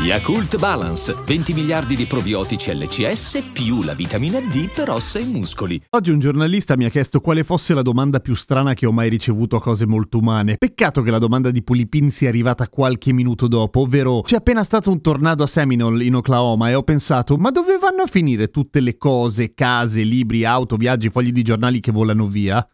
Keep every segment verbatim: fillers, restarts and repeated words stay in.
Yakult Balance, venti miliardi di probiotici L C S più la vitamina D per ossa e muscoli. Oggi un giornalista mi ha chiesto quale fosse la domanda più strana che ho mai ricevuto a cose molto umane. Peccato che la domanda di Pulipin sia arrivata qualche minuto dopo, ovvero c'è appena stato un tornado a Seminole in Oklahoma e ho pensato, ma dove vanno a finire tutte le cose, case, libri, auto, viaggi, fogli di giornali che volano via?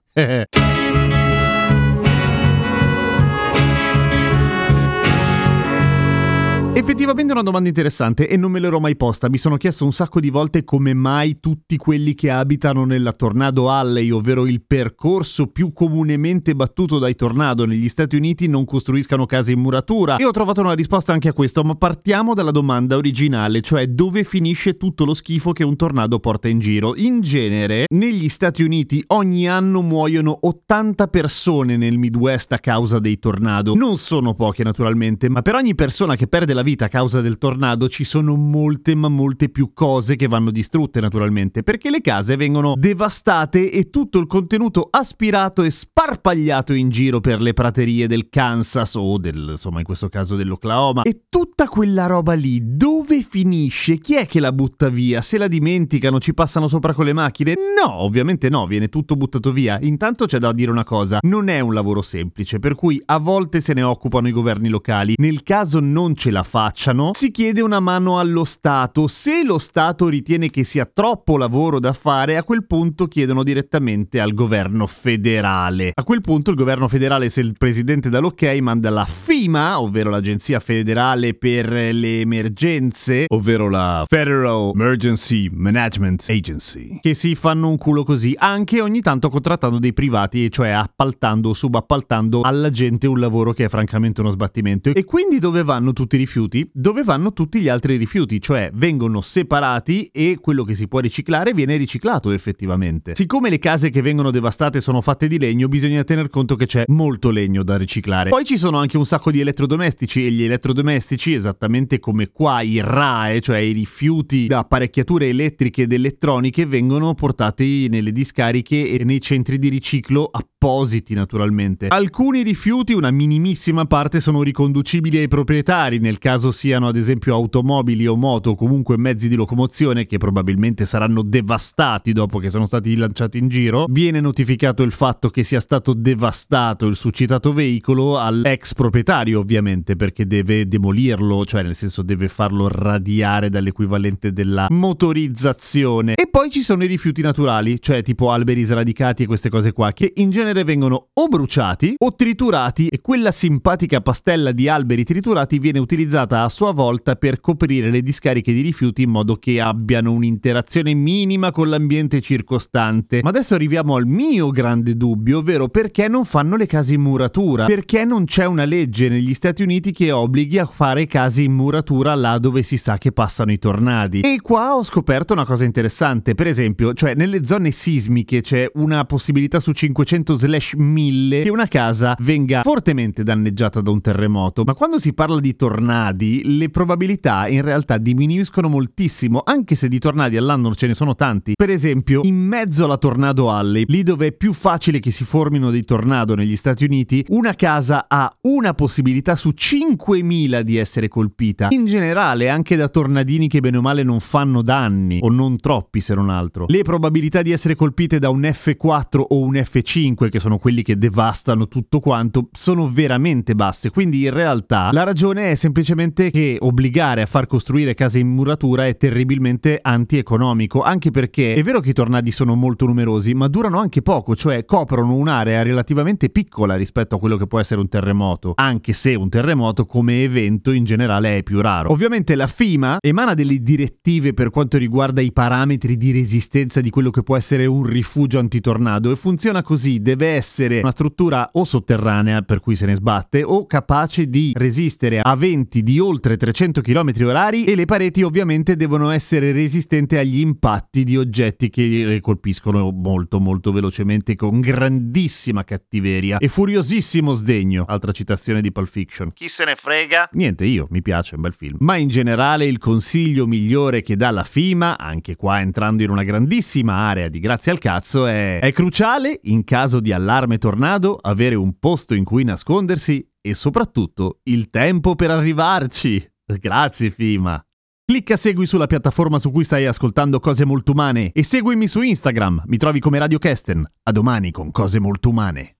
Effettivamente è una domanda interessante e non me l'ero mai posta. Mi sono chiesto un sacco di volte come mai tutti quelli che abitano nella Tornado Alley, ovvero il percorso più comunemente battuto dai tornado negli Stati Uniti, non costruiscano case in muratura. E ho trovato una risposta anche a questo, ma partiamo dalla domanda originale, cioè dove finisce tutto lo schifo che un tornado porta in giro. In genere, negli Stati Uniti ogni anno muoiono ottanta persone nel Midwest a causa dei tornado. Non sono poche naturalmente, ma per ogni persona che perde la vita a causa del tornado ci sono molte ma molte più cose che vanno distrutte naturalmente, perché le case vengono devastate e tutto il contenuto aspirato e sparpagliato in giro per le praterie del Kansas o del, insomma in questo caso dell'Oklahoma. E tutta quella roba lì dove finisce? Chi è che la butta via? Se la dimenticano? Ci passano sopra con le macchine? No, ovviamente no, viene tutto buttato via. Intanto c'è da dire una cosa, non è un lavoro semplice, per cui a volte se ne occupano i governi locali. Nel caso non ce la facciano, si chiede una mano allo Stato. Se lo Stato ritiene che sia troppo lavoro da fare, a quel punto chiedono direttamente al governo federale. A quel punto il governo federale, se il presidente dà l'ok, manda la FEMA, ovvero l'Agenzia Federale per le Emergenze, ovvero la Federal Emergency Management Agency, che si fanno un culo così, anche ogni tanto contrattando dei privati, cioè appaltando o subappaltando alla gente un lavoro che è francamente uno sbattimento. E quindi dove vanno tutti i rifiuti? Dove vanno tutti gli altri rifiuti, cioè vengono separati e quello che si può riciclare viene riciclato effettivamente. Siccome le case che vengono devastate sono fatte di legno, bisogna tener conto che c'è molto legno da riciclare. Poi ci sono anche un sacco di elettrodomestici e gli elettrodomestici, esattamente come qua i R A E, cioè i rifiuti da apparecchiature elettriche ed elettroniche, vengono portati nelle discariche e nei centri di riciclo appositi naturalmente. Alcuni rifiuti, una minimissima parte, sono riconducibili ai proprietari, nel caso siano ad esempio automobili o moto o comunque mezzi di locomozione che probabilmente saranno devastati dopo che sono stati lanciati in giro. Viene notificato il fatto che sia stato devastato il succitato veicolo all'ex proprietario, ovviamente, perché deve demolirlo, cioè nel senso deve farlo radiare dall'equivalente della motorizzazione. E poi ci sono i rifiuti naturali, cioè tipo alberi sradicati e queste cose qua, che in genere vengono o bruciati o triturati, e quella simpatica pastella di alberi triturati viene utilizzata a sua volta per coprire le discariche di rifiuti in modo che abbiano un'interazione minima con l'ambiente circostante. Ma adesso arriviamo al mio grande dubbio, ovvero perché non fanno le case in muratura? Perché non c'è una legge negli Stati Uniti che obblighi a fare case in muratura là dove si sa che passano i tornadi? E qua ho scoperto una cosa interessante, per esempio, cioè nelle zone sismiche c'è una possibilità su cinquecento slash mille che una casa venga fortemente danneggiata da un terremoto, ma quando si parla di tornadi le probabilità in realtà diminuiscono moltissimo, anche se di tornadi all'anno ce ne sono tanti. Per esempio, in mezzo alla Tornado Alley, lì dove è più facile che si formino dei tornado negli Stati Uniti, una casa ha una possibilità su cinquemila di essere colpita. In generale, anche da tornadini che bene o male non fanno danni, o non troppi se non altro. Le probabilità di essere colpite da un effe quattro o un effe cinque, che sono quelli che devastano tutto quanto, sono veramente basse. Quindi in realtà la ragione è semplicemente che obbligare a far costruire case in muratura è terribilmente antieconomico, anche perché è vero che i tornadi sono molto numerosi, ma durano anche poco, cioè coprono un'area relativamente piccola rispetto a quello che può essere un terremoto, anche se un terremoto come evento in generale è più raro. Ovviamente la FEMA emana delle direttive per quanto riguarda i parametri di resistenza di quello che può essere un rifugio antitornado e funziona così: deve essere una struttura o sotterranea, per cui se ne sbatte, o capace di resistere a venti di oltre trecento chilometri orari, e le pareti ovviamente devono essere resistenti agli impatti di oggetti che colpiscono molto molto velocemente con grandissima cattiveria e furiosissimo sdegno. Altra citazione di Pulp Fiction. Chi se ne frega? Niente, io, mi piace, è un bel film. Ma in generale il consiglio migliore che dà la FIMA, anche qua entrando in una grandissima area di grazie al cazzo, è è cruciale in caso di allarme tornado avere un posto in cui nascondersi e soprattutto il tempo per arrivarci. Grazie FIMA. Clicca segui sulla piattaforma su cui stai ascoltando Cose Molto Umane e seguimi su Instagram, mi trovi come Radio Kesten. A domani con Cose Molto Umane.